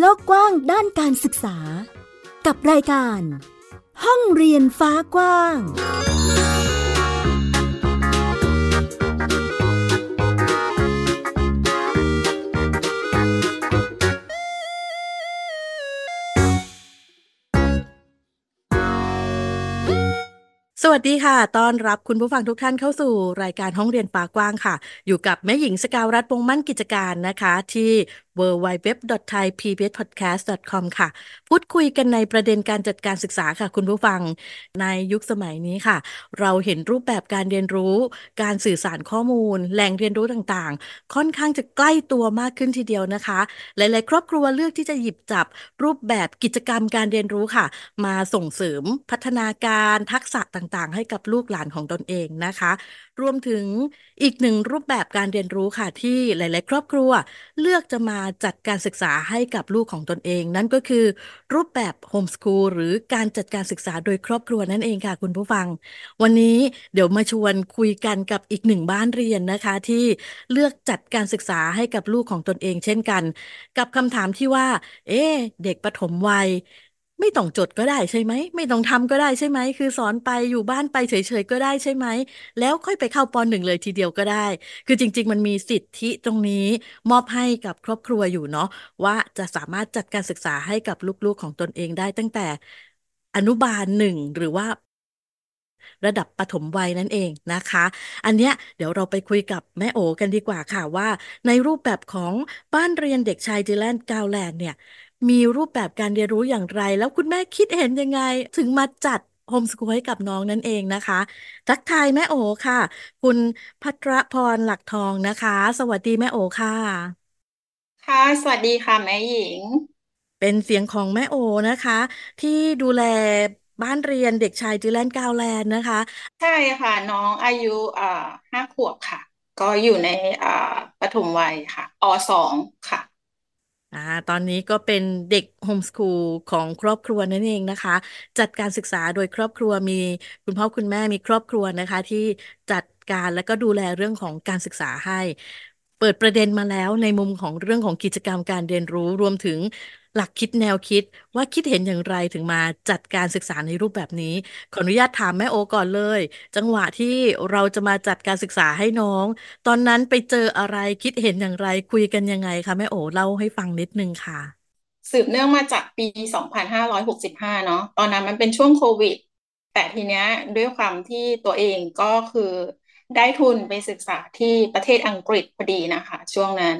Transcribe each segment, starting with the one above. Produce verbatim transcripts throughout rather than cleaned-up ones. โลกกว้างด้านการศึกษากับรายการห้องเรียนฟ้ากว้างสวัสดีค่ะต้อนรับคุณผู้ฟังทุกท่านเข้าสู่รายการห้องเรียนฟ้ากว้างค่ะอยู่กับแม่หญิงสกาวรัตน์วงมั่นกิจการนะคะที่ ดับเบิลยู ดับเบิลยู ดับเบิลยู ดอท ไทย พี บี เอส พอดแคสต์ ดอท คอม ค่ะพูดคุยกันในประเด็นการจัดการศึกษาค่ะคุณผู้ฟังในยุคสมัยนี้ค่ะเราเห็นรูปแบบการเรียนรู้การสื่อสารข้อมูลแหล่งเรียนรู้ต่างๆค่อนข้างจะใกล้ตัวมากขึ้นทีเดียวนะคะหลายๆครอบครัวเลือกที่จะหยิบจับรูปแบบกิจกรรมการเรียนรู้ค่ะมาส่งเสริมพัฒนาการทักษะต่างๆให้กับลูกหลานของตนเองนะคะรวมถึงอีกหนึ่งรูปแบบการเรียนรู้ค่ะที่หลายๆครอบครัวเลือกจะมาจัดการศึกษาให้กับลูกของตนเองนั่นก็คือรูปแบบโฮมสคูลหรือการจัดการศึกษาโดยครอบครัวนั่นเองค่ะคุณผู้ฟังวันนี้เดี๋ยวมาชวนคุยกันกับอีกหนึ่งบ้านเรียนนะคะที่เลือกจัดการศึกษาให้กับลูกของตนเองเช่นกันกับคำถามที่ว่าเอ๊ะเด็กประถมวัยไม่ต้องจดก็ได้ใช่ไหมไม่ต้องทำก็ได้ใช่ไหมคือสอนไปอยู่บ้านไปเฉยๆก็ได้ใช่ไหมแล้วค่อยไปเข้าปหนึ่งเลยทีเดียวก็ได้คือจริงๆมันมีสิทธิตรงนี้มอบให้กับครอบครัวอยู่เนาะว่าจะสามารถจัดการศึกษาให้กับลูกๆของตนเองได้ตั้งแต่อนุบาลหนึ่งหรือว่าระดับปฐมวัยนั่นเองนะคะอันเนี้ยเดี๋ยวเราไปคุยกับแม่โอกันดีกว่าค่ะว่าในรูปแบบของบ้านเรียนเด็กชายดิแลนกาวแลนเนี่ยมีรูปแบบการเรียนรู้อย่างไรแล้วคุณแม่คิดเห็นยังไงถึงมาจัดโฮมสคูลให้กับน้องนั่นเองนะคะทักทายแม่โอค่ะคุณภัทรพรหลักทองนะคะสวัสดีแม่โอค่ะค่ะสวัสดีค่ะแม่หญิงเป็นเสียงของแม่โอนะคะที่ดูแลบ้านเรียนเด็กชายดิแลนกาวแลนนะคะใช่ค่ะน้องอายุอ่าห้าขวบค่ะก็อยู่ในอ่าปฐมวัยค่ะอ.สอง ค่ะอ่าตอนนี้ก็เป็นเด็กโฮมสคูลของครอบครัวนั่นเองนะคะจัดการศึกษาโดยครอบครัวมีคุณพ่อคุณแม่มีครอบครัวนะคะที่จัดการและก็ดูแลเรื่องของการศึกษาให้เปิดประเด็นมาแล้วในมุมของเรื่องของกิจกรรมการเรียนรู้รวมถึงหลักคิดแนวคิดว่าคิดเห็นอย่างไรถึงมาจัดการศึกษาในรูปแบบนี้ขออนุญาตถามแม่โอก่อนเลยจังหวะที่เราจะมาจัดการศึกษาให้น้องตอนนั้นไปเจออะไรคิดเห็นอย่างไรคุยกันยังไงคะแม่โอเล่าให้ฟังนิดนึงค่ะสืบเนื่องมาจากปีสองพันห้าร้อยหกสิบห้าเนาะตอนนั้นมันเป็นช่วงโควิดแต่ทีเนี้ยด้วยความที่ตัวเองก็คือได้ทุนไปศึกษาที่ประเทศอังกฤษพอดีนะคะช่วงนั้น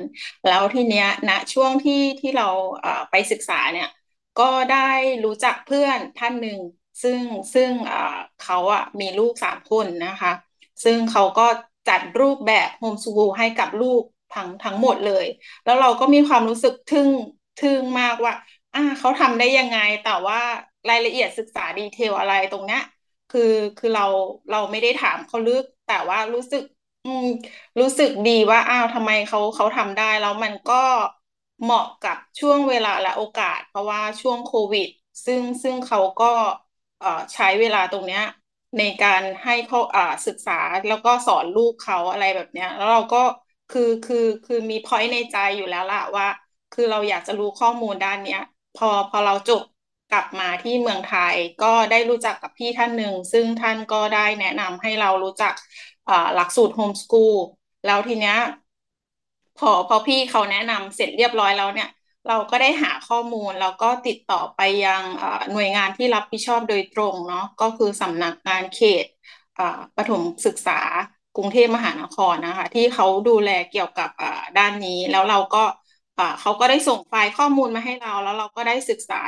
แล้วทีเนี้ยณนะช่วงที่ที่เราเอ่อไปศึกษาเนี่ยก็ได้รู้จักเพื่อนท่านหนึ่งซึ่งซึ่งเอ่อเขาอ่ะมีลูกสามคนนะคะซึ่งเขาก็จัดรูปแบบโฮมสคูลให้กับลูกทั้งทั้งหมดเลยแล้วเราก็มีความรู้สึกทึ่งทึ่งมากว่าอ่าเขาทำได้ยังไงแต่ว่ารายละเอียดศึกษาดีเทลอะไรตรงเนี้ยคือคือเราเราไม่ได้ถามเขาลึกแต่ว่ารู้สึกอืมรู้สึกดีว่าอ้าวทำไมเขาเขาทำได้แล้วมันก็เหมาะกับช่วงเวลาและโอกาสเพราะว่าช่วงโควิดซึ่งซึ่งเขาก็เอ่อใช้เวลาตรงเนี้ยในการให้เขาอ่าศึกษาแล้วก็สอนลูกเขาอะไรแบบเนี้ยแล้วเราก็คือคือคือมี point ในใจอยู่แล้วล่ะว่าคือเราอยากจะรู้ข้อมูลด้านเนี้ยพอพอเราจบกลับมาที่เมืองไทยก็ได้รู้จักกับพี่ท่านหนึ่งซึ่งท่านก็ได้แนะนำให้เรารู้จักหลักสูตรโฮมสคูลแล้วทีเนี้ยพอพอพี่เขาแนะนำเสร็จเรียบร้อยแล้วเนี่ยเราก็ได้หาข้อมูลแล้วก็ติดต่อไปยังหน่วยงานที่รับผิดชอบโดยตรงเนาะก็คือสำนักงานเขตประถมศึกษากรุงเทพมหานครนะคะที่เขาดูแลเกี่ยวกับด้านนี้แล้วเราก็เขาก็ได้ส่งไฟล์ข้อมูลมาให้เราแล้วเราก็ได้ศึกษา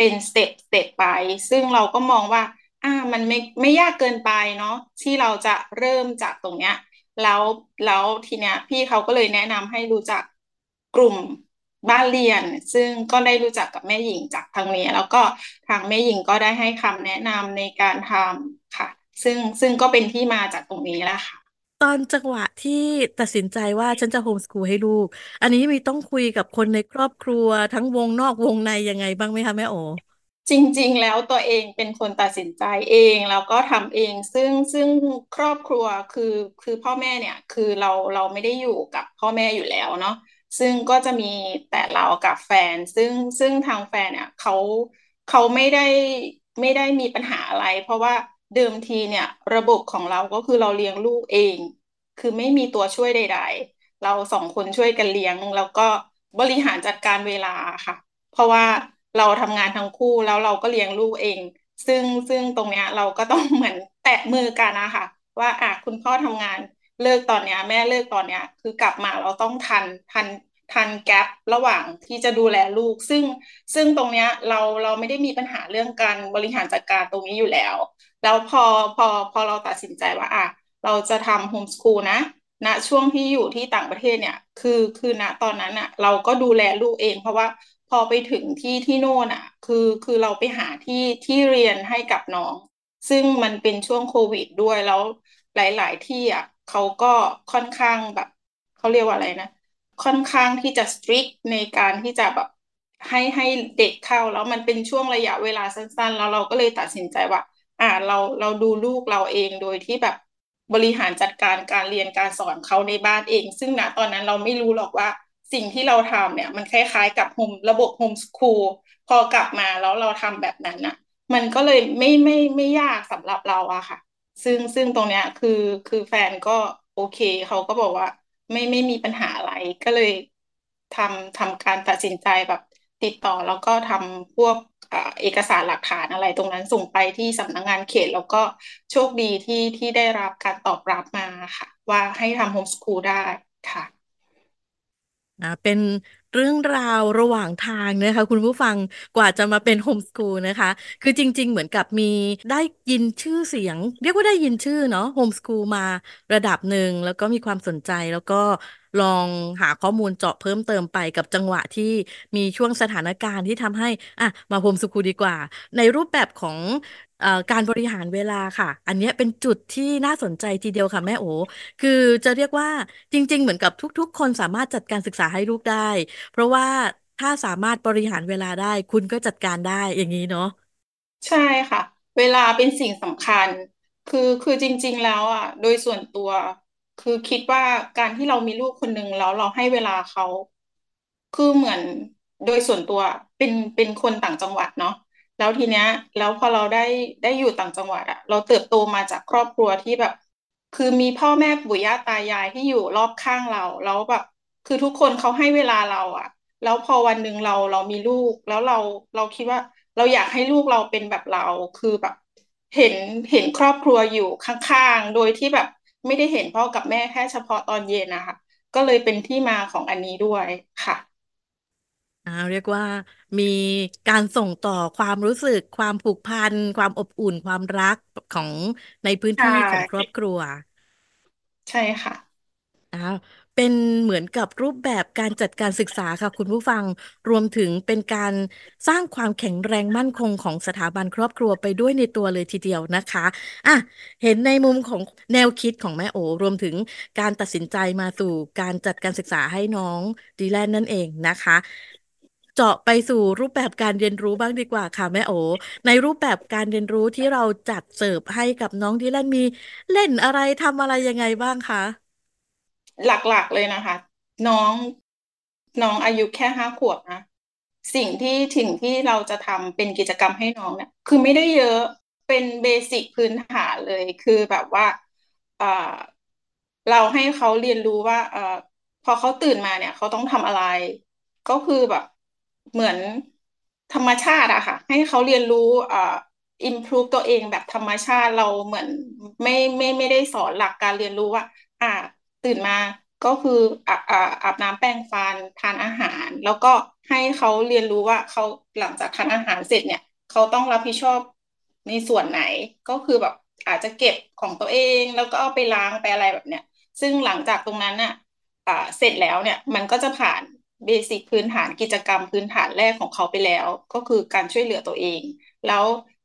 เป็นสเต็ปสเต็ปไปซึ่งเราก็มองว่าอ่ามันไม่ไม่ยากเกินไปเนาะที่เราจะเริ่มจากตรงเนี้ยแล้วแล้วทีเนี้ยพี่เขาก็เลยแนะนำให้รู้จักกลุ่มบ้านเรียนซึ่งก็ได้รู้จักกับแม่หญิงจากทางนี้แล้วก็ทางแม่หญิงก็ได้ให้คำแนะนำในการทำค่ะซึ่งซึ่งก็เป็นที่มาจากตรงนี้แหละค่ะตอนจังหวะที่ตัดสินใจว่าฉันจะโฮมสคูลให้ลูกอันนี้มีต้องคุยกับคนในครอบครัวทั้งวงนอกวงในยังไงบ้างไหมคะแม่โอจริงๆแล้วตัวเองเป็นคนตัดสินใจเองแล้วก็ทำเองซึ่งซึ่งครอบครัวคือคือพ่อแม่เนี่ยคือเราเราไม่ได้อยู่กับพ่อแม่อยู่แล้วเนาะ ซึ่งก็จะมีแต่เรากับแฟนซึ่งซึ่งทางแฟนเนี่ยเขาเขาไม่ได้ไม่ได้มีปัญหาอะไรเพราะว่าเดิมทีเนี่ยระบบของเราก็คือเราเลี้ยงลูกเองคือไม่มีตัวช่วยใดๆเราสองคนช่วยกันเลี้ยงแล้วก็บริหารจัดการเวลาค่ะเพราะว่าเราทำงานทั้งคู่แล้วเราก็เลี้ยงลูกเองซึ่งซึ่งตรงเนี้ยเราก็ต้องเหมือนแตะมือกันนะคะว่าอ่ะคุณพ่อทำงานเลิกตอนเนี้ยแม่เลิกตอนเนี้ยคือกลับมาเราต้องทันทันทันแกประหว่างที่จะดูแลลูกซึ่งซึ่งตรงเนี้ยเราเราไม่ได้มีปัญหาเรื่องการบริหารจัดการตรงนี้อยู่แล้วแล้วพอพอพอเราตัดสินใจว่าอ่ะเราจะทำโฮมสคูลนะณช่วงที่อยู่ที่ต่างประเทศเนี่ยคือคือณตอนนั้นอ่ะเราก็ดูแลลูกเองเพราะว่าพอไปถึงที่ที่โน่นอ่ะคือคือเราไปหาที่ที่เรียนให้กับน้องซึ่งมันเป็นช่วงโควิดด้วยแล้วหลายๆที่อ่ะเขาก็ค่อนข้างแบบเขาเรียกว่าอะไรนะค่อนข้างที่จะ strict ในการที่จะแบบให้ให้เด็กเข้าแล้วมันเป็นช่วงระยะเวลาสั้นๆแล้วเราก็เลยตัดสินใจว่าอ่าเราเราดูลูกเราเองโดยที่แบบบริหารจัดการการเรียนการสอนเขาในบ้านเองซึ่งณตอนนั้นเราไม่รู้หรอกว่าสิ่งที่เราทำเนี่ยมันคล้ายๆกับโฮมระบบโฮมสคูลพอกลับมาแล้วเราทำแบบนั้นน่ะมันก็เลยไม่ไม่ไม่ยากสำหรับเราอะค่ะซึ่งซึ่งตรงเนี้ยคือคือแฟนก็โอเคเขาก็บอกว่าไม่ไม่มีปัญหาอะไรก็เลยทำทำการตัดสินใจแบบติดต่อแล้วก็ทำพวกเอกสารหลักฐานอะไรตรงนั้นส่งไปที่สำนักงานเขตแล้วก็โชคดีที่ที่ได้รับการตอบรับมาค่ะว่าให้ทำโฮมสคูลได้ค่ะเป็นเรื่องราวระหว่างทางนะคะคุณผู้ฟังกว่าจะมาเป็นโฮมสคูลนะคะคือจริงๆเหมือนกับมีได้ยินชื่อเสียงเรียกว่าได้ยินชื่อเนาะโฮมสคูลมาระดับหนึ่งแล้วก็มีความสนใจแล้วก็ลองหาข้อมูลเจาะเพิ่มเติมไปกับจังหวะที่มีช่วงสถานการณ์ที่ทำให้อ่ะมาโฮมสคูลดีกว่าในรูปแบบของการบริหารเวลาค่ะอันนี้เป็นจุดที่น่าสนใจทีเดียวค่ะแม่โอคือจะเรียกว่าจริงๆเหมือนกับทุกๆคนสามารถจัดการศึกษาให้ลูกได้เพราะว่าถ้าสามารถบริหารเวลาได้คุณก็จัดการได้อย่างนี้เนาะใช่ค่ะเวลาเป็นสิ่งสำคัญคือคือจริงๆแล้วอ่ะโดยส่วนตัวคือคิดว่าการที่เรามีลูกคนหนึ่งแล้วเราให้เวลาเขาคือเหมือนโดยส่วนตัวเป็นเป็นคนต่างจังหวัดเนาะแล้วทีเนี้ยแล้วพอเราได้ได้อยู่ต่างจังหวัดอะเราเติบโตมาจากครอบครัวที่แบบคือมีพ่อแม่ปู่ย่าตายายที่อยู่รอบข้างเราแล้วแบบคือทุกคนเขาให้เวลาเราอะแล้วพอวันหนึ่งเราเรามีลูกแล้วเราเราคิดว่าเราอยากให้ลูกเราเป็นแบบเราคือแบบเห็นเห็นครอบครัวอยู่ข้างๆโดยที่แบบไม่ได้เห็นพ่อกับแม่แค่เฉพาะตอนเย็นนะคะก็เลยเป็นที่มาของอันนี้ด้วยค่ะเรียกว่ามีการส่งต่อความรู้สึกความผูกพันความอบอุ่นความรักของในพื้นที่ของครอบครัวใช่ค่ะอ้าวเป็นเหมือนกับรูปแบบการจัดการศึกษาค่ะคุณผู้ฟังรวมถึงเป็นการสร้างความแข็งแรงมั่นคงของสถาบันครอบครัวไปด้วยในตัวเลยทีเดียวนะคะอ่ะเห็นในมุมของแนวคิดของแม่โอรวมถึงการตัดสินใจมาสู่การจัดการศึกษาให้น้องดีแลนนั่นเองนะคะเจาะไปสู่รูปแบบการเรียนรู้บ้างดีกว่าค่ะแม่โอในรูปแบบการเรียนรู้ที่เราจัดเสิร์ฟให้กับน้องดีแลนมีเล่นอะไรทำอะไรยังไงบ้างคะหลักๆเลยนะคะน้องน้องอายุแค่ห้าขวบนะสิ่งที่ถิ่นที่เราจะทำเป็นกิจกรรมให้น้องเนี่ยคือไม่ได้เยอะเป็นเบสิกพื้นฐานเลยคือแบบว่าเราให้เขาเรียนรู้ว่าพอเขาตื่นมาเนี่ยเขาต้องทำอะไรก็คือแบบเหมือนธรรมชาติอะค่ะให้เขาเรียนรู้เอ่อ improve ตัวเองแบบธรรมชาติเราเหมือนไม่ไม่ไม่ได้สอนหลักการเรียนรู้ว่าอ่ะตื่นมาก็คืออ่ะอ่ะอาบน้ำแปรงฟันทานอาหารแล้วก็ให้เขาเรียนรู้ว่าเขาหลังจากทานอาหารเสร็จเนี่ยเขาต้องรับผิดชอบในส่วนไหนก็คือแบบอาจจะเก็บของตัวเองแล้วก็เอาไปล้างไปอะไรแบบเนี้ยซึ่งหลังจากตรงนั้นอะอ่ะเสร็จแล้วเนี่ยมันก็จะผ่านเบสิกพื้นฐานกิจกรรมพื้นฐานแรกของเขาไปแล้วก็คือการช่วยเหลือตัวเองแล้ว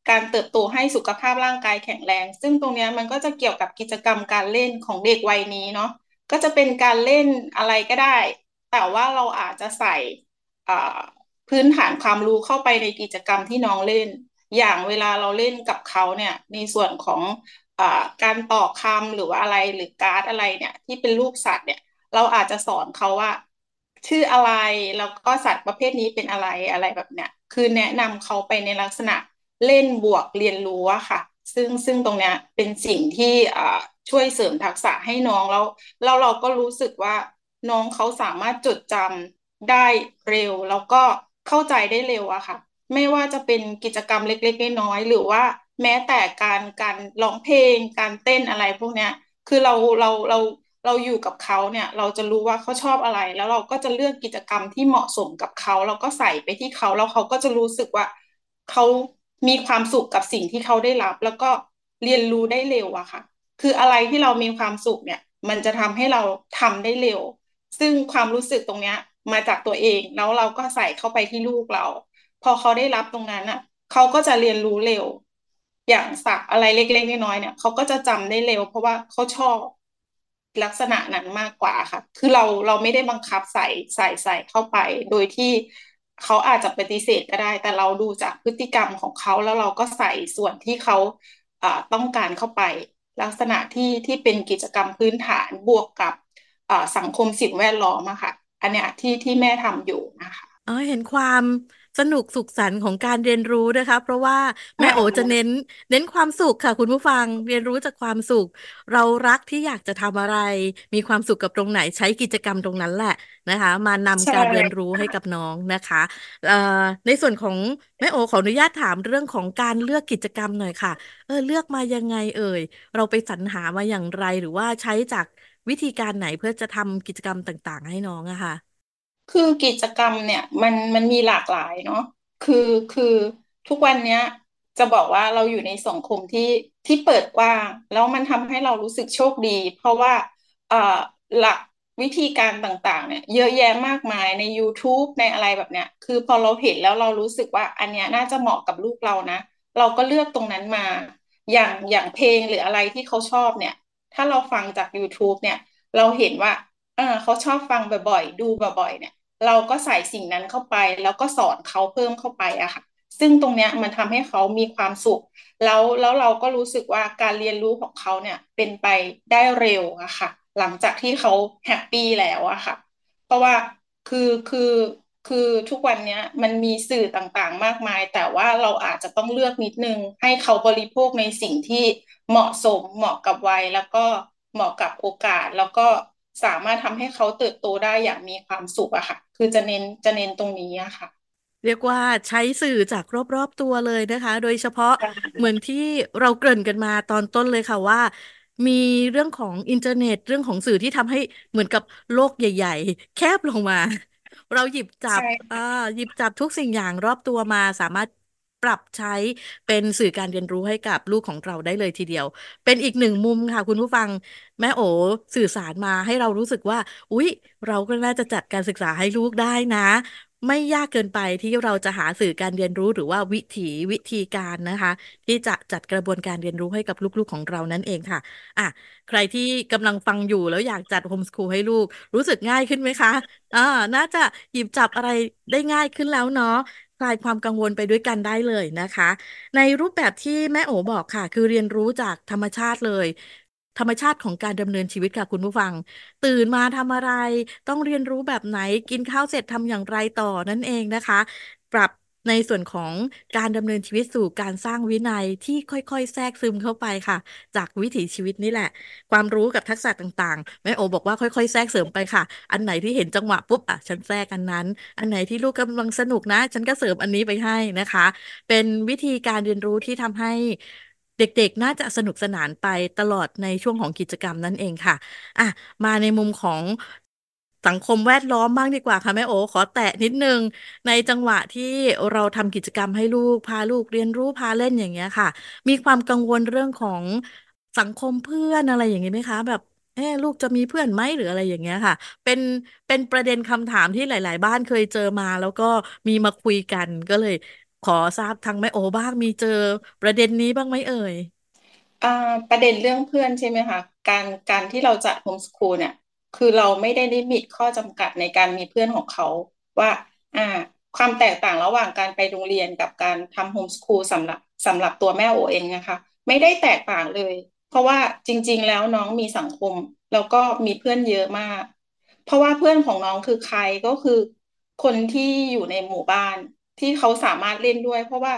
การเติบโตให้สุขภาพร่างกายแข็งแรงซึ่งตรงนี้มันก็จะเกี่ยวกับกิจกรรมการเล่นของเด็กวัยนี้เนาะก็จะเป็นการเล่นอะไรก็ได้แต่ว่าเราอาจจะใส่พื้นฐานความรู้เข้าไปในกิจกรรมที่น้องเล่นอย่างเวลาเราเล่นกับเขาเนี่ยในส่วนของการต่อคำหรือว่าอะไรหรือการ์ดอะไรเนี่ยที่เป็นรูปสัตว์เนี่ยเราอาจจะสอนเขาว่า ชื่ออะไรแล้วก็สัตว์ประเภทนี้เป็นอะไรอะไรแบบเนี้ยคือแนะนำเขาไปในลักษณะเล่นบวกเรียนรู้อะค่ะซึ่งซึ่งตรงเนี้ยเป็นสิ่งที่อ่าช่วยเสริมทักษะให้น้องแล้วแล้วเราก็รู้สึกว่าน้องเขาสามารถจดจำได้เร็วแล้วก็เข้าใจได้เร็วอะค่ะไม่ว่าจะเป็นกิจกรรมเล็กๆน้อยๆหรือว่าแม้แต่การการร้องเพลงการเต้นอะไรพวกเนี้ยคือเราเราเราเราอยู่กับเขาเนี่ยเราจะรู้ว่าเขาชอบอะไรแล้วเราก็จะเลือกกิจกรรมที่เหมาะสมกับเขาแล้วก็ใส่ไปที่เขาแล้วเขาก็จะรู้สึกว่าเขามีความสุขกับสิ่งที่เขาได้รับแล้วก็เรียนรู้ได้เร็วอะค่ะคืออะไรที่เรามีความสุขเนี่ยมันจะทำให้เราทำได้เร็วซึ่งความรู้สึกตรงเนี้ยมาจากตัวเองแล้วเราก็ใส่เข้าไปที่ลูกเราพอเขาได้รับตรงนั้นอะเขาก็จะเรียนรู้เร็วอย่างสักอะไรเล็กๆน้อยๆเนี่ยเขาก็จะจำได้เร็วเพราะว่าเขาชอบลักษณะนั้นมากกว่าค่ะคือเราเราไม่ได้บังคับใส่ใส่ใส่เข้าไปโดยที่เขาอาจจะปฏิเสธก็ได้แต่เราดูจากพฤติกรรมของเขาแล้วเราก็ใส่ส่วนที่เขาเอ่อต้องการเข้าไปลักษณะที่ที่เป็นกิจกรรมพื้นฐานบวกกับเอ่อสังคมสิ่งแวดล้อมอะค่ะอันเนี้ยที่ที่แม่ทำอยู่นะคะอ๋อเห็นความสนุกสุขสันต์ของการเรียนรู้นะคะเพราะว่าแม่โอจะเน้นเน้นความสุขค่ะคุณผู้ฟังเรียนรู้จากความสุขเรารักที่อยากจะทำอะไรมีความสุขกับตรงไหนใช้กิจกรรมตรงนั้นแหละนะคะมานำการเรียนรู้ให้กับน้องนะคะในส่วนของแม่โอขออนุญาตถามเรื่องของการเลือกกิจกรรมหน่อยค่ะเออเลือกมายังไงเอ่ยเราไปสรรหามาอย่างไรหรือว่าใช้จากวิธีการไหนเพื่อจะทำกิจกรรมต่างๆให้น้องอะค่ะคือกิจกรรมเนี่ยมันมันมีหลากหลายเนาะคือคือทุกวันเนี้ยจะบอกว่าเราอยู่ในสังคมที่ที่เปิดกว้างแล้วมันทำให้เรารู้สึกโชคดีเพราะว่าเอ่อหลักวิธีการต่างๆเนี่ยเยอะแยะมากมายใน YouTube ในอะไรแบบเนี้ยคือพอเราเห็นแล้วเรารู้สึกว่าอันเนี้ยน่าจะเหมาะกับลูกเรานะเราก็เลือกตรงนั้นมาอย่างอย่างเพลงหรืออะไรที่เขาชอบเนี่ยถ้าเราฟังจาก YouTube เนี่ยเราเห็นว่าเออเขาชอบฟังบ่อยๆดูบ่อยๆเนี่ยเราก็ใส่สิ่งนั้นเข้าไปแล้วก็สอนเขาเพิ่มเข้าไปอะค่ะซึ่งตรงเนี้ยมันทำให้เขามีความสุขแล้วแล้วเราก็รู้สึกว่าการเรียนรู้ของเขาเนี่ยเป็นไปได้เร็วอะค่ะหลังจากที่เขาแฮปปี้แล้วอะค่ะเพราะว่าคือคือคือทุกวันเนี้ยมันมีสื่อต่างๆมากมายแต่ว่าเราอาจจะต้องเลือกนิดนึงให้เขาบริโภคในสิ่งที่เหมาะสมเหมาะกับวัยแล้วก็เหมาะกับโอกาสแล้วก็สามารถทำให้เขาเติบโตได้อย่างมีความสุขอะค่ะคือจะเน้นจะเน้นตรงนี้อะค่ะเรียกว่าใช้สื่อจากรอบๆตัวเลยนะคะโดยเฉพาะ เหมือนที่เราเกริ่นกันมาตอนต้นเลยค่ะว่ามีเรื่องของอินเทอร์เน็ตเรื่องของสื่อที่ทำให้เหมือนกับโลกใหญ่ๆแคบลงมาเราหยิบจับอ่าหยิบจับทุกสิ่งอย่างรอบตัวมาสามารถปรับใช้เป็นสื่อการเรียนรู้ให้กับลูกของเราได้เลยทีเดียวเป็นอีกหนึ่งมุมค่ะคุณผู้ฟังแม่โอสื่อสารมาให้เรารู้สึกว่าอุ๊ยเราก็น่าจะจัดการศึกษาให้ลูกได้นะไม่ยากเกินไปที่เราจะหาสื่อการเรียนรู้หรือว่าวิถีวิธีการนะคะที่จะจัดกระบวนการเรียนรู้ให้กับลูกๆของเรานั่นเองค่ะอ่ะใครที่กำลังฟังอยู่แล้วอยากจัดโฮมสคูลให้ลูกรู้สึกง่ายขึ้นไหมคะอ่าน่าจะหยิบจับอะไรได้ง่ายขึ้นแล้วเนาะคลายความกังวลไปด้วยกันได้เลยนะคะในรูปแบบที่แม่โอ๋บอกค่ะคือเรียนรู้จากธรรมชาติเลยธรรมชาติของการดำเนินชีวิตค่ะคุณผู้ฟังตื่นมาทำอะไรต้องเรียนรู้แบบไหนกินข้าวเสร็จทำอย่างไรต่อนั่นเองนะคะปรับในส่วนของการดำเนินชีวิตสู่การสร้างวินัยที่ค่อยๆแทรกซึมเข้าไปค่ะจากวิถีชีวิตนี่แหละความรู้กับทักษะต่างๆแม่โอบอกว่าค่อยๆแทรกเสริมไปค่ะอันไหนที่เห็นจังหวะปุ๊บอ่ะฉันแทรกอันนั้นอันไหนที่ลูกกำลังสนุกนะฉันก็เสริมอันนี้ไปให้นะคะเป็นวิธีการเรียนรู้ที่ทำให้เด็กๆน่าจะสนุกสนานไปตลอดในช่วงของกิจกรรมนั่นเองค่ะอ่ะมาในมุมของสังคมแวดล้อมบ้างดีกว่าค่ะแม่โอขอแตะนิดนึงในจังหวะที่เราทำกิจกรรมให้ลูกพาลูกเรียนรู้พาเล่นอย่างเงี้ยค่ะมีความกังวลเรื่องของสังคมเพื่อนอะไรอย่างงี้ไหมคะแบบเอ๊ะลูกจะมีเพื่อนไหมหรืออะไรอย่างเงี้ยค่ะเป็นเป็นประเด็นคำถามที่หลายๆบ้านเคยเจอมาแล้วก็มีมาคุยกันก็เลยขอทราบทางแม่โอบ้างมีเจอประเด็นนี้บ้างไหมเอ่ยอ่าประเด็นเรื่องเพื่อนใช่ไหมคะการการที่เราจัดโฮมสคูลเนี่ยคือเราไม่ได้ลิมิตข้อจำกัดในการมีเพื่อนของเขาว่าอ่าความแตกต่างระหว่างการไปโรงเรียนกับการทำโฮมสคูลสำหรับสำหรับตัวแม่โอเองนะคะไม่ได้แตกต่างเลยเพราะว่าจริงๆแล้วน้องมีสังคมแล้วก็มีเพื่อนเยอะมาก เพราะว่าเพื่อนของน้องคือใครก็คือคนที่อยู่ในหมู่บ้านที่เขาสามารถเล่นด้วยเพราะว่า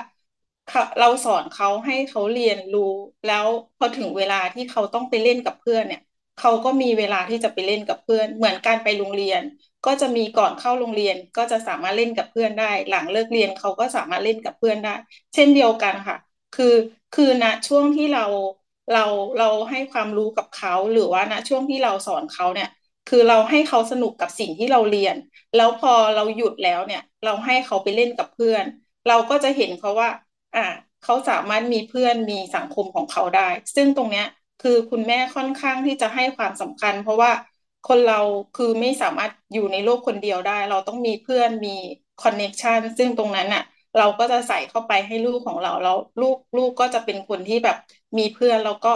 เราสอนเขาให้เขาเรียนรู้แล้วพอถึงเวลาที่เขาต้องไปเล่นกับเพื่อนเนี่ยเขาก็มีเวลาที่จะไปเล่นกับเพื่อนเหมือนการไปโรงเรียนก็จะมีก่อนเข้าโรงเรียนก็จะสามารถเล่นกับเพื่อนได้หลังเลิกเรียนเขาก็สามารถเล่นกับเพื่อนได้เช่นเดียวกันค่ะคือคือณช่วงที่เราเราเราให้ความรู้กับเขาหรือว่าณช่วงที่เราสอนเขาเนี่ยคือเราให้เขาสนุกกับสิ่งที่เราเรียนแล้วพอเราหยุดแล้วเนี่ยเราให้เขาไปเล่นกับเพื่อนเราก็จะเห็นเขาว่าอ่าเขาสามารถมีเพื่อนมีสังคมของเขาได้ซึ่งตรงเนี้ยคือคุณแม่ค่อนข้างที่จะให้ความสำคัญเพราะว่าคนเราคือไม่สามารถอยู่ในโลกคนเดียวได้เราต้องมีเพื่อนมีคอนเนคชันซึ่งตรงนั้นน่ะเราก็จะใส่เข้าไปให้ลูกของเราแล้วลูกลูกก็จะเป็นคนที่แบบมีเพื่อนแล้วก็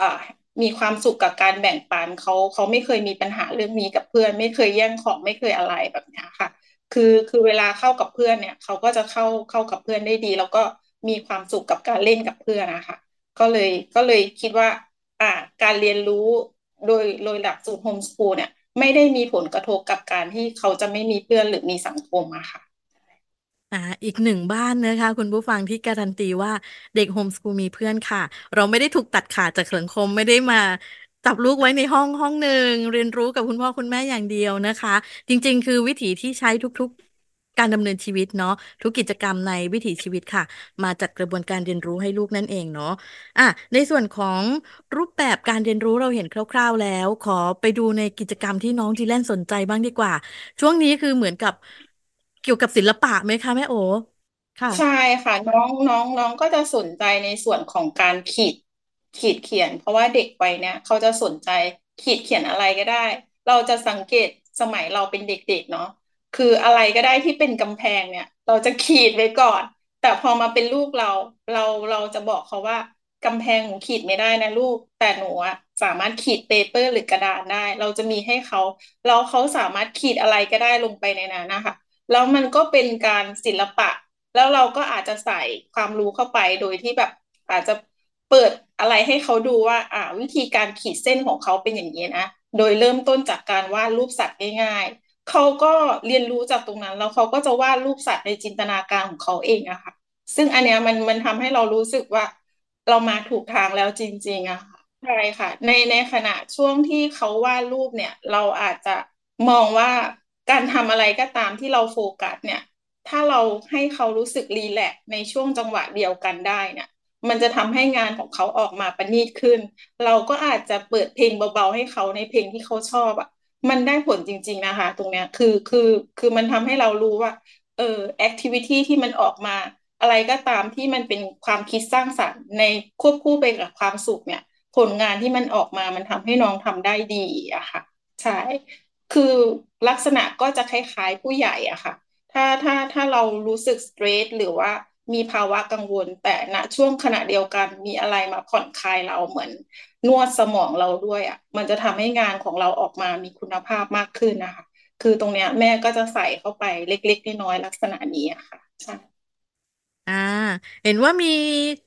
อ่ามีความสุขกับการแบ่งปันเขาเขาไม่เคยมีปัญหาเรื่องนี้กับเพื่อนไม่เคยแย่งของไม่เคยอะไรแบบนี้ค่ะคือคือเวลาเข้ากับเพื่อนเนี่ยเขาก็จะเข้าเข้ากับเพื่อนได้ดีแล้วก็มีความสุขกับการเล่นกับเพื่อนนะคะก็เลยก็เลยคิดว่าอ่าการเรียนรู้โดยโดยหลักสูตรโฮมสคูลเนี่ยไม่ได้มีผลกระทบกับการที่เขาจะไม่มีเพื่อนหรือมีสังคมอะค่ะอ่าอีกหนึ่งบ้านนะคะคุณผู้ฟังที่การันตีว่าเด็กโฮมสคูลมีเพื่อนค่ะเราไม่ได้ถูกตัดขาดจากสังคมไม่ได้มาจับลูกไว้ในห้องห้องหนึ่งเรียนรู้กับคุณพ่อคุณแม่อย่างเดียวนะคะจริงๆคือวิถีที่ใช้ทุกๆการดำเนินชีวิตเนาะทุกกิจกรรมในวิถีชีวิตค่ะมาจัดกระบวนการเรียนรู้ให้ลูกนั่นเองเนาะอ่ะในส่วนของรูปแบบการเรียนรู้เราเห็นคร่าวๆแล้วขอไปดูในกิจกรรมที่น้องจีแลนสนใจบ้างดีกว่าช่วงนี้คือเหมือนกับเกี่ยวกับศิลปะไหมคะแม่โอค่ะใช่ค่ะน้องน้องน้องก็จะสนใจในส่วนของการขีดขีดเขียนเพราะว่าเด็กวัยเนี้ยเขาจะสนใจขีดเขียนอะไรก็ได้เราจะสังเกตสมัยเราเป็นเด็กๆเนาะคืออะไรก็ได้ที่เป็นกำแพงเนี่ยเราจะขีดไว้ก่อนแต่พอมาเป็นลูกเราเราเราจะบอกเขาว่ากำแพงหนูขีดไม่ได้นะลูกแต่หนูอะสามารถขีดเปเปอร์หรือกระดานได้เราจะมีให้เขาแล้วเขาสามารถขีดอะไรก็ได้ลงไปในนั้นนะคะแล้วมันก็เป็นการศิลปะแล้วเราก็อาจจะใส่ความรู้เข้าไปโดยที่แบบอาจจะเปิดอะไรให้เขาดูว่าอ่าวิธีการขีดเส้นของเขาเป็นอย่างนี้นะโดยเริ่มต้นจากการวาดรูปสัตว์ง่ายๆเขาก็เรียนรู้จากตรงนั้นแล้วเขาก็จะวาดรูปสัตว์ในจินตนาการของเขาเองอะค่ะซึ่งอันเนี้ยมันมันทำให้เรารู้สึกว่าเรามาถูกทางแล้วจริงๆอะค่ะใช่ค่ะในในขณะช่วงที่เขาวาดรูปเนี่ยเราอาจจะมองว่าการทำอะไรก็ตามที่เราโฟกัสเนี่ยถ้าเราให้เขารู้สึกรีแลกซ์ในช่วงจังหวะเดียวกันได้เนี่ยมันจะทำให้งานของเขาออกมาประณีตขึ้นเราก็อาจจะเปิดเพลงเบาๆให้เขาในเพลงที่เขาชอบอะมันได้ผลจริงๆนะคะตรงเนี้ยคือคือคือมันทำให้เรารู้ว่าเออแอคทิวิตี้ที่มันออกมาอะไรก็ตามที่มันเป็นความคิดสร้างสรรค์ในควบคู่ไปกับความสุขเนี่ยผลงานที่มันออกมามันทำให้น้องทำได้ดีอะค่ะใช่คือลักษณะก็จะคล้ายๆผู้ใหญ่อะค่ะถ้าถ้าถ้าเรารู้สึกสตรีสหรือว่ามีภาวะกังวลแต่ณช่วงขณะเดียวกันมีอะไรมาผ่อนคลายเราเหมือนนวดสมองเราด้วยอ่ะมันจะทำให้งานของเราออกมามีคุณภาพมากขึ้นนะคะคือตรงเนี้ยแม่ก็จะใส่เข้าไปเล็กๆน้อยๆลักษณะนี้อ่ะค่ะใช่อ่าเห็นว่ามี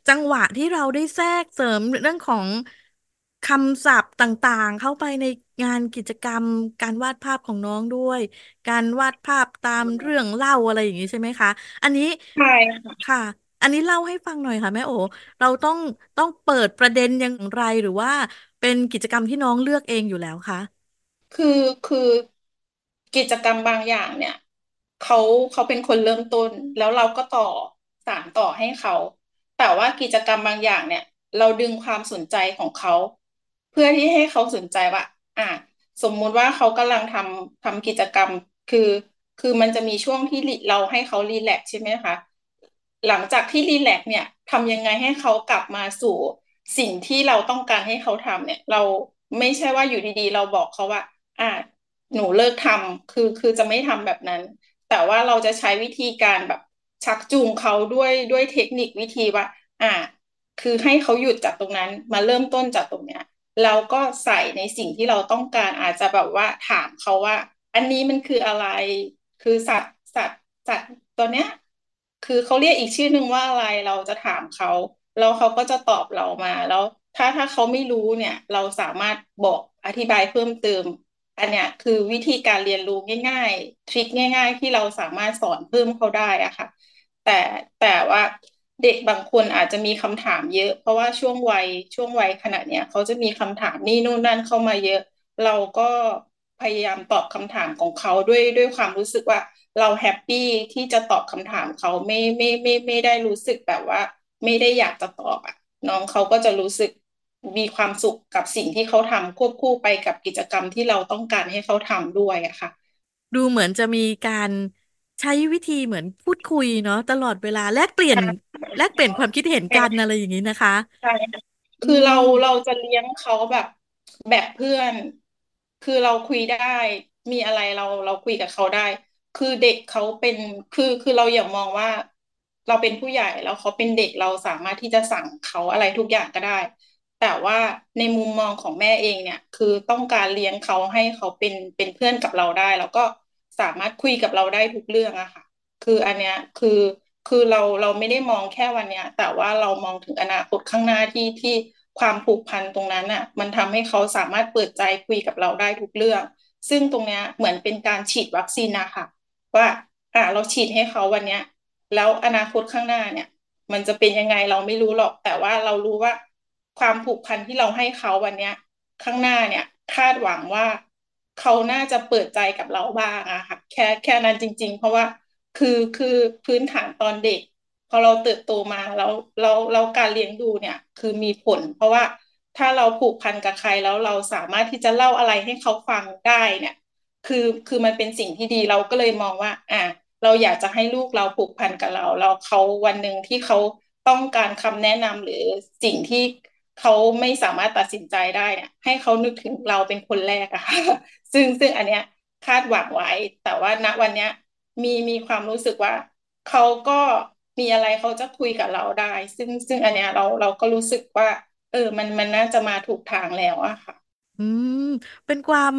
จังหวะที่เราได้แทรกเสริมเรื่องของคำศัพท์ต่างๆเข้าไปในงานกิจกรรมการวาดภาพของน้องด้วยการวาดภาพตามเรื่องเล่าอะไรอย่างนี้ใช่ไหมคะอันนี้ใช่ค่ะอันนี้เล่าให้ฟังหน่อยค่ะแม่โอเราต้องต้องเปิดประเด็นอย่างไรหรือว่าเป็นกิจกรรมที่น้องเลือกเองอยู่แล้วคะคือคือกิจกรรมบางอย่างเนี่ยเขาเขาเป็นคนเริ่มต้นแล้วเราก็ต่อสานต่อให้เขาแต่ว่ากิจกรรมบางอย่างเนี่ยเราดึงความสนใจของเขาเพื่อที่ให้เขาสนใจว่าอ่ะสมมุติว่าเขากำลังทำทำกิจกรรมคือคือมันจะมีช่วงที่เราให้เขารีแลกซ์ใช่ไหมคะหลังจากที่รีแลกซ์เนี่ยทำยังไงให้เขากลับมาสู่สิ่งที่เราต้องการให้เขาทำเนี่ยเราไม่ใช่ว่าอยู่ดีๆเราบอกเขาว่าอ่ะหนูเลิกทำคือคือจะไม่ทำแบบนั้นแต่ว่าเราจะใช้วิธีการแบบชักจูงเขาด้วยด้วยเทคนิควิธีว่าอ่ะคือให้เขาหยุดจากตรงนั้นมาเริ่มต้นจากตรงเนี้ยเราก็ใส่ในสิ่งที่เราต้องการอาจจะแบบว่าถามเขาว่าอันนี้มันคืออะไรคือสัตว์สัตว์สัตว์ตัวเนี้ยคือเขาเรียกอีกชื่อนึงว่าอะไรเราจะถามเขาแล้วเขาก็จะตอบเรามาแล้วถ้าถ้าเขาไม่รู้เนี่ยเราสามารถบอกอธิบายเพิ่มเติม อันเนี้ยคือวิธีการเรียนรู้ง่ายๆทริคง่ายๆที่เราสามารถสอนเพิ่มเขาได้อะค่ะแต่แต่ว่าเด็กบางคนอาจจะมีคำถามเยอะเพราะว่าช่วงวัยช่วงวัยขณะเนี้ยเขาจะมีคำถามนี่นู่นนั่นเข้ามาเยอะเราก็พยายามตอบคำถามของเขาด้วยด้วยความรู้สึกว่าเราแฮปปี้ที่จะตอบคำถามเขาไม่ไม่ไม่ไม่ได้รู้สึกแบบว่าไม่ได้อยากจะตอบอ่ะน้องเขาก็จะรู้สึกมีความสุขกับสิ่งที่เขาทำควบคู่ไปกับกิจกรรมที่เราต้องการให้เขาทำด้วยอะค่ะดูเหมือนจะมีการใช้วิธีเหมือนพูดคุยเนาะตลอดเวลาแลกเปลี่ยนแลกเปลี่ยนความคิดเห็นกันอะไรอย่างนี้นะคะใช่คือเราเราจะเลี้ยงเขาแบบแบบเพื่อนคือเราคุยได้มีอะไรเราเราคุยกับเขาได้คือเด็กเขาเป็นคือคือเราอย่ามองว่าเราเป็นผู้ใหญ่แล้วเขาเป็นเด็กเราสามารถที่จะสั่งเขาอะไรทุกอย่างก็ได้แต่ว่าในมุมมองของแม่เองเนี่ยคือต้องการเลี้ยงเขาให้เขาเป็นเป็นเพื่อนกับเราได้แล้วก็สามารถคุยกับเราได้ทุกเรื่องอะค่ะคืออันเนี้ยคือคือเราเราไม่ได้มองแค่วันเนี้ยแต่ว่าเรามองถึงอนาคตข้างหน้าที่ที่ความผูกพันตรงนั้นน่ะมันทำให้เขาสามารถเปิดใจคุยกับเราได้ทุกเรื่องซึ่งตรงเนี้ยเหมือนเป็นการฉีดวัคซีนนะคะว่าอ่ะเราฉีดให้เขาวันเนี้ยแล้วอนาคตข้างหน้าเนี่ยมันจะเป็นยังไงเราไม่รู้หรอกแต่ว่าเรารู้ว่าความผูกพันที่เราให้เขาวันเนี้ยข้างหน้าเนี่ยคาดหวังว่าเขาน่าจะเปิดใจกับเราบ้างอะค่ะแค่แค่นั้นจริงๆเพราะว่าคือคือพื้นฐานตอนเด็กพอเราเติบโตมาแล้วเราเราการเลี้ยงดูเนี่ยคือมีผลเพราะว่าถ้าเราผูกพันกับใครแล้วเราสามารถที่จะเล่าอะไรให้เขาฟังได้เนี่ยคือคือมันเป็นสิ่งที่ดีเราก็เลยมองว่าอ่ะเราอยากจะให้ลูกเราผูกพันกับเราเราเขาวันหนึ่งที่เขาต้องการคำแนะนำหรือสิ่งที่เขาไม่สามารถตัดสินใจได้เนี่ยให้เขานึกถึงเราเป็นคนแรกอะค่ะซึ่งซึ่งอันเนี้ยคาดหวังไว้แต่ว่าณวันเนี้ยมีมีความรู้สึกว่าเขาก็มีอะไรเขาจะคุยกับเราได้ซึ่งซึ่งอันเนี้ยเราเราก็รู้สึกว่าเออมันมันน่าจะมาถูกทางแล้วอะค่ะอืมเป็นความ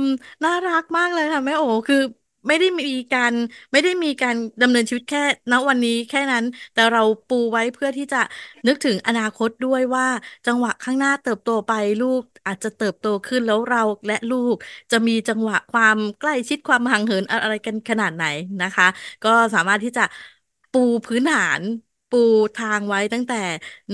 น่ารักมากเลยค่ะแม่โอ๋คือไม่ได้มีการไม่ได้มีการดำเนินชีวิตแค่ณวันนี้แค่นั้นแต่เราปูไว้เพื่อที่จะนึกถึงอนาคตด้วยว่าจังหวะข้างหน้าเติบโตไปลูกอาจจะเติบโตขึ้นแล้วเราและลูกจะมีจังหวะความใกล้ชิดความห่างเหินอะไรกันขนาดไหนนะคะก็สามารถที่จะปูพื้นฐานปูทางไว้ตั้งแต่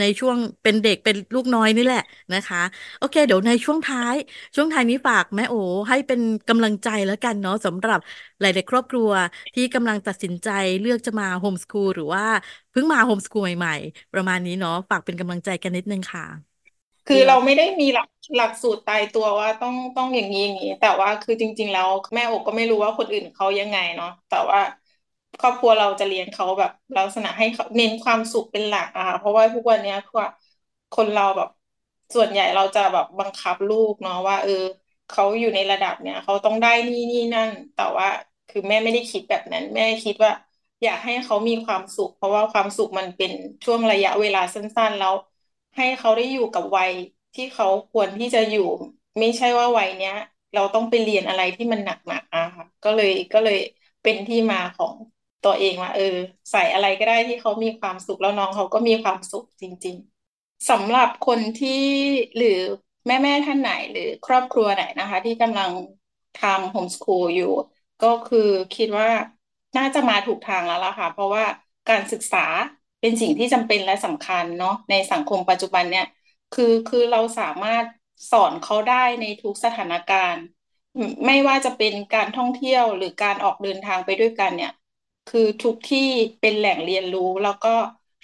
ในช่วงเป็นเด็กเป็นลูกน้อยนี่แหละนะคะโอเคเดี๋ยวในช่วงท้ายช่วงท้ายนี้ฝากแม่โอให้เป็นกำลังใจแล้วกันเนาะสำหรับหลายๆครอบครัวที่กำลังตัดสินใจเลือกจะมาโฮมสคูลหรือว่าเพิ่งมาโฮมสคูลใหม่ๆประมาณนี้เนาะฝากเป็นกำลังใจกันนิดนึงค่ะคือ yeah. เราไม่ได้มีหลักหลักสูตรตายตัวว่าต้องต้องอย่างนี้อย่างนี้แต่ว่าคือจริงๆแล้วแม่โอก็ไม่รู้ว่าคนอื่นเขายังไงเนาะแต่ว่าครอบครัวเราจะเลี้ยงเขาแบบลักษณะให้เขาเน้นความสุขเป็นหลักอ่ะเพราะว่าทุกวันนี้คือคนเราแบบส่วนใหญ่เราจะแบบบังคับลูกเนาะว่าเออเขาอยู่ในระดับเนี้ยเขาต้องได้นี่นี่นั่นแต่ว่าคือแม่ไม่ได้คิดแบบนั้นแม่คิดว่าอยากให้เขามีความสุขเพราะว่าความสุขมันเป็นช่วงระยะเวลาสั้นๆแล้วให้เขาได้อยู่กับวัยที่เขาควรที่จะอยู่ไม่ใช่ว่าวัยเนี้ยเราต้องไปเรียนอะไรที่มันหนักๆอ่ะค่ะก็เลยก็เลยเป็นที่มาของตัวเองว่าเออใส่อะไรก็ได้ที่เขามีความสุขแล้วน้องเขาก็มีความสุขจริงๆสำหรับคนที่หรือแม่ๆท่านไหนหรือครอบครัวไหนนะคะที่กำลังทำโฮมสคูลอยู่ก็คือคิดว่าน่าจะมาถูกทางแล้วล่ะค่ะเพราะว่าการศึกษาเป็นสิ่งที่จำเป็นและสำคัญเนาะในสังคมปัจจุบันเนี่ยคือคือเราสามารถสอนเขาได้ในทุกสถานการณ์ไม่ว่าจะเป็นการท่องเที่ยวหรือการออกเดินทางไปด้วยกันเนี่ยคือทุกที่เป็นแหล่งเรียนรู้แล้วก็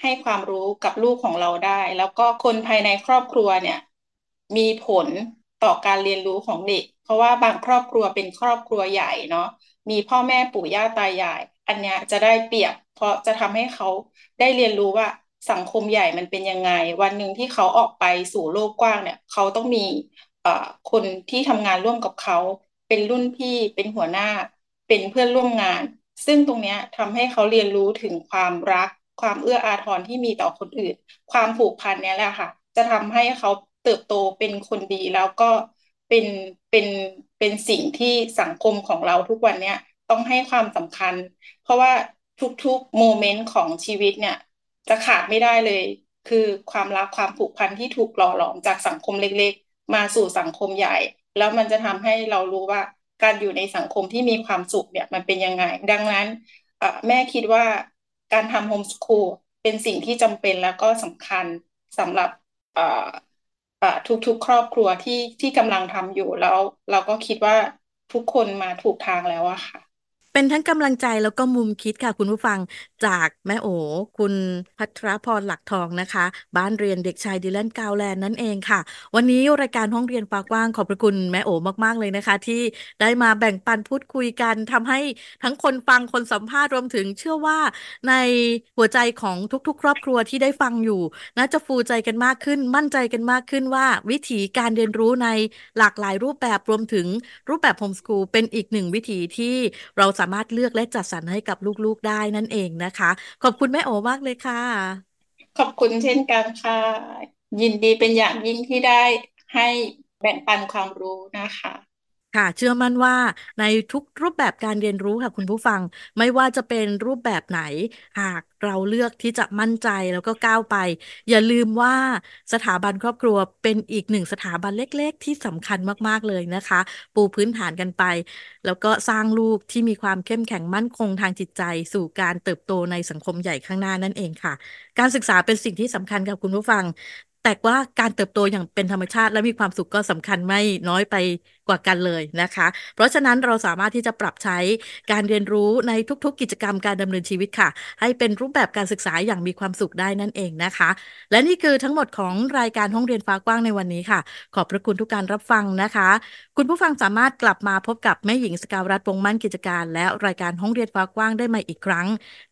ให้ความรู้กับลูกของเราได้แล้วก็คนภายในครอบครัวเนี่ยมีผลต่อการเรียนรู้ของเด็กเพราะว่าบางครอบครัวเป็นครอบครัวใหญ่เนาะมีพ่อแม่ปู่ย่าตายายอันเนี้ยจะได้เปรียบเพราะจะทำให้เขาได้เรียนรู้ว่าสังคมใหญ่มันเป็นยังไงวันหนึ่งที่เขาออกไปสู่โลกกว้างเนี่ยเขาต้องมีเอ่อคนที่ทำงานร่วมกับเขาเป็นรุ่นพี่เป็นหัวหน้าเป็นเพื่อนร่วมงานซึ่งตรงนี้ทำให้เขาเรียนรู้ถึงความรักความเอื้ออาทรที่มีต่อคนอื่นความผูกพันเนี่ยแหละค่ะจะทำให้เขาเติบโตเป็นคนดีแล้วก็เป็นเป็นเป็นสิ่งที่สังคมของเราทุกวันนี้ต้องให้ความสำคัญเพราะว่าทุกๆโมเมนต์ของชีวิตเนี่ยจะขาดไม่ได้เลยคือความรักความผูกพันที่ถูกหล่อหลอมจากสังคมเล็กๆมาสู่สังคมใหญ่แล้วมันจะทำให้เรารู้ว่า การอยู่ในสังคมที่มีความสุขเนี่ยมันเป็นยังไงดังนั้นแม่คิดว่าการทำโฮมสคูลเป็นสิ่งที่จำเป็นแล้วก็สำคัญสำหรับทุกๆครอบครัวที่ที่กำลังทำอยู่แล้วเราก็คิดว่าทุกคนมาถูกทางแล้วอะค่ะเป็นทั้งกำลังใจแล้วก็มุมคิดค่ะคุณผู้ฟังจากแม่โอคุณภัทรพรหลักทองนะคะบ้านเรียนเด็กชายดิแลนกาวแลนนั่นเองค่ะวันนี้รายการห้องเรียนฟ้ากว้างขอบพระคุณแม่โอมากๆเลยนะคะที่ได้มาแบ่งปันพูดคุยกันทำให้ทั้งคนฟังคนสัมภาษณ์รวมถึงเชื่อว่าในหัวใจของทุกๆครอบครัวที่ได้ฟังอยู่น่าจะฟูใจกันมากขึ้นมั่นใจกันมากขึ้นว่าวิธีการเรียนรู้ในหลากหลายรูปแบบรวมถึงรูปแบบโฮมสคูลเป็นอีกหนึ่งวิธีที่เราสามารถเลือกและจัดสรรให้กับลูกๆได้นั่นเองนะคะขอบคุณแม่โอมากเลยค่ะขอบคุณเช่นกันค่ะยินดีเป็นอย่างยิ่งที่ได้ให้แบ่งปันความรู้นะคะค่ะเชื่อมั่นว่าในทุกรูปแบบการเรียนรู้ค่ะคุณผู้ฟังไม่ว่าจะเป็นรูปแบบไหนหากเราเลือกที่จะมั่นใจแล้วก็ก้าวไปอย่าลืมว่าสถาบันครอบครัวเป็นอีกหนึ่งสถาบันเล็กๆที่สำคัญมากๆเลยนะคะปูพื้นฐานกันไปแล้วก็สร้างลูกที่มีความเข้มแข็งมั่นคงทางจิตใจสู่การเติบโตในสังคมใหญ่ข้างหน้านั่นเองค่ะการศึกษาเป็นสิ่งที่สำคัญค่ะคุณผู้ฟังแต่ว่าการเติบโตอย่างเป็นธรรมชาติและมีความสุขก็สำคัญไม่น้อยไปกว่ากันเลยนะคะเพราะฉะนั้นเราสามารถที่จะปรับใช้การเรียนรู้ในทุกๆกิจกรรมการดำเนินชีวิตค่ะให้เป็นรูปแบบการศึกษาอย่างมีความสุขได้นั่นเองนะคะและนี่คือทั้งหมดของรายการห้องเรียนฟ้ากว้างในวันนี้ค่ะขอบพระคุณทุกการรับฟังนะคะคุณผู้ฟังสามารถกลับมาพบกับแม่หญิงสกาวรัตน์วงมั่นกิจการและรายการห้องเรียนฟ้ากว้างได้ใหม่อีกครั้ง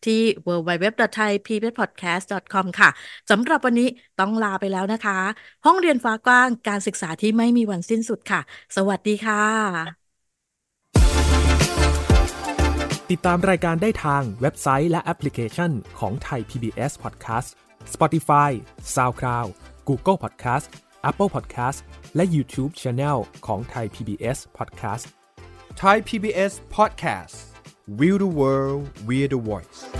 ที่ ดับเบิลยู ดับเบิลยู ดับเบิลยู ดอท ไทย พี บี เอส พอดแคสต์ ดอท คอม ค่ะสำหรับวันนี้ต้องลาไปแล้วนะคะห้องเรียนฟ้ากว้างการศึกษาที่ไม่มีวันสิ้นสุดค่ะสวัสดีค่ะติดตามรายการได้ทางเว็บไซต์และแอปพลิเคชันของ Thai พี บี เอส Podcast Spotify SoundCloud Google Podcast Apple Podcast และ YouTube Channel ของ Thai พี บี เอส Podcast Thai พี บี เอส Podcast We the World We the Voice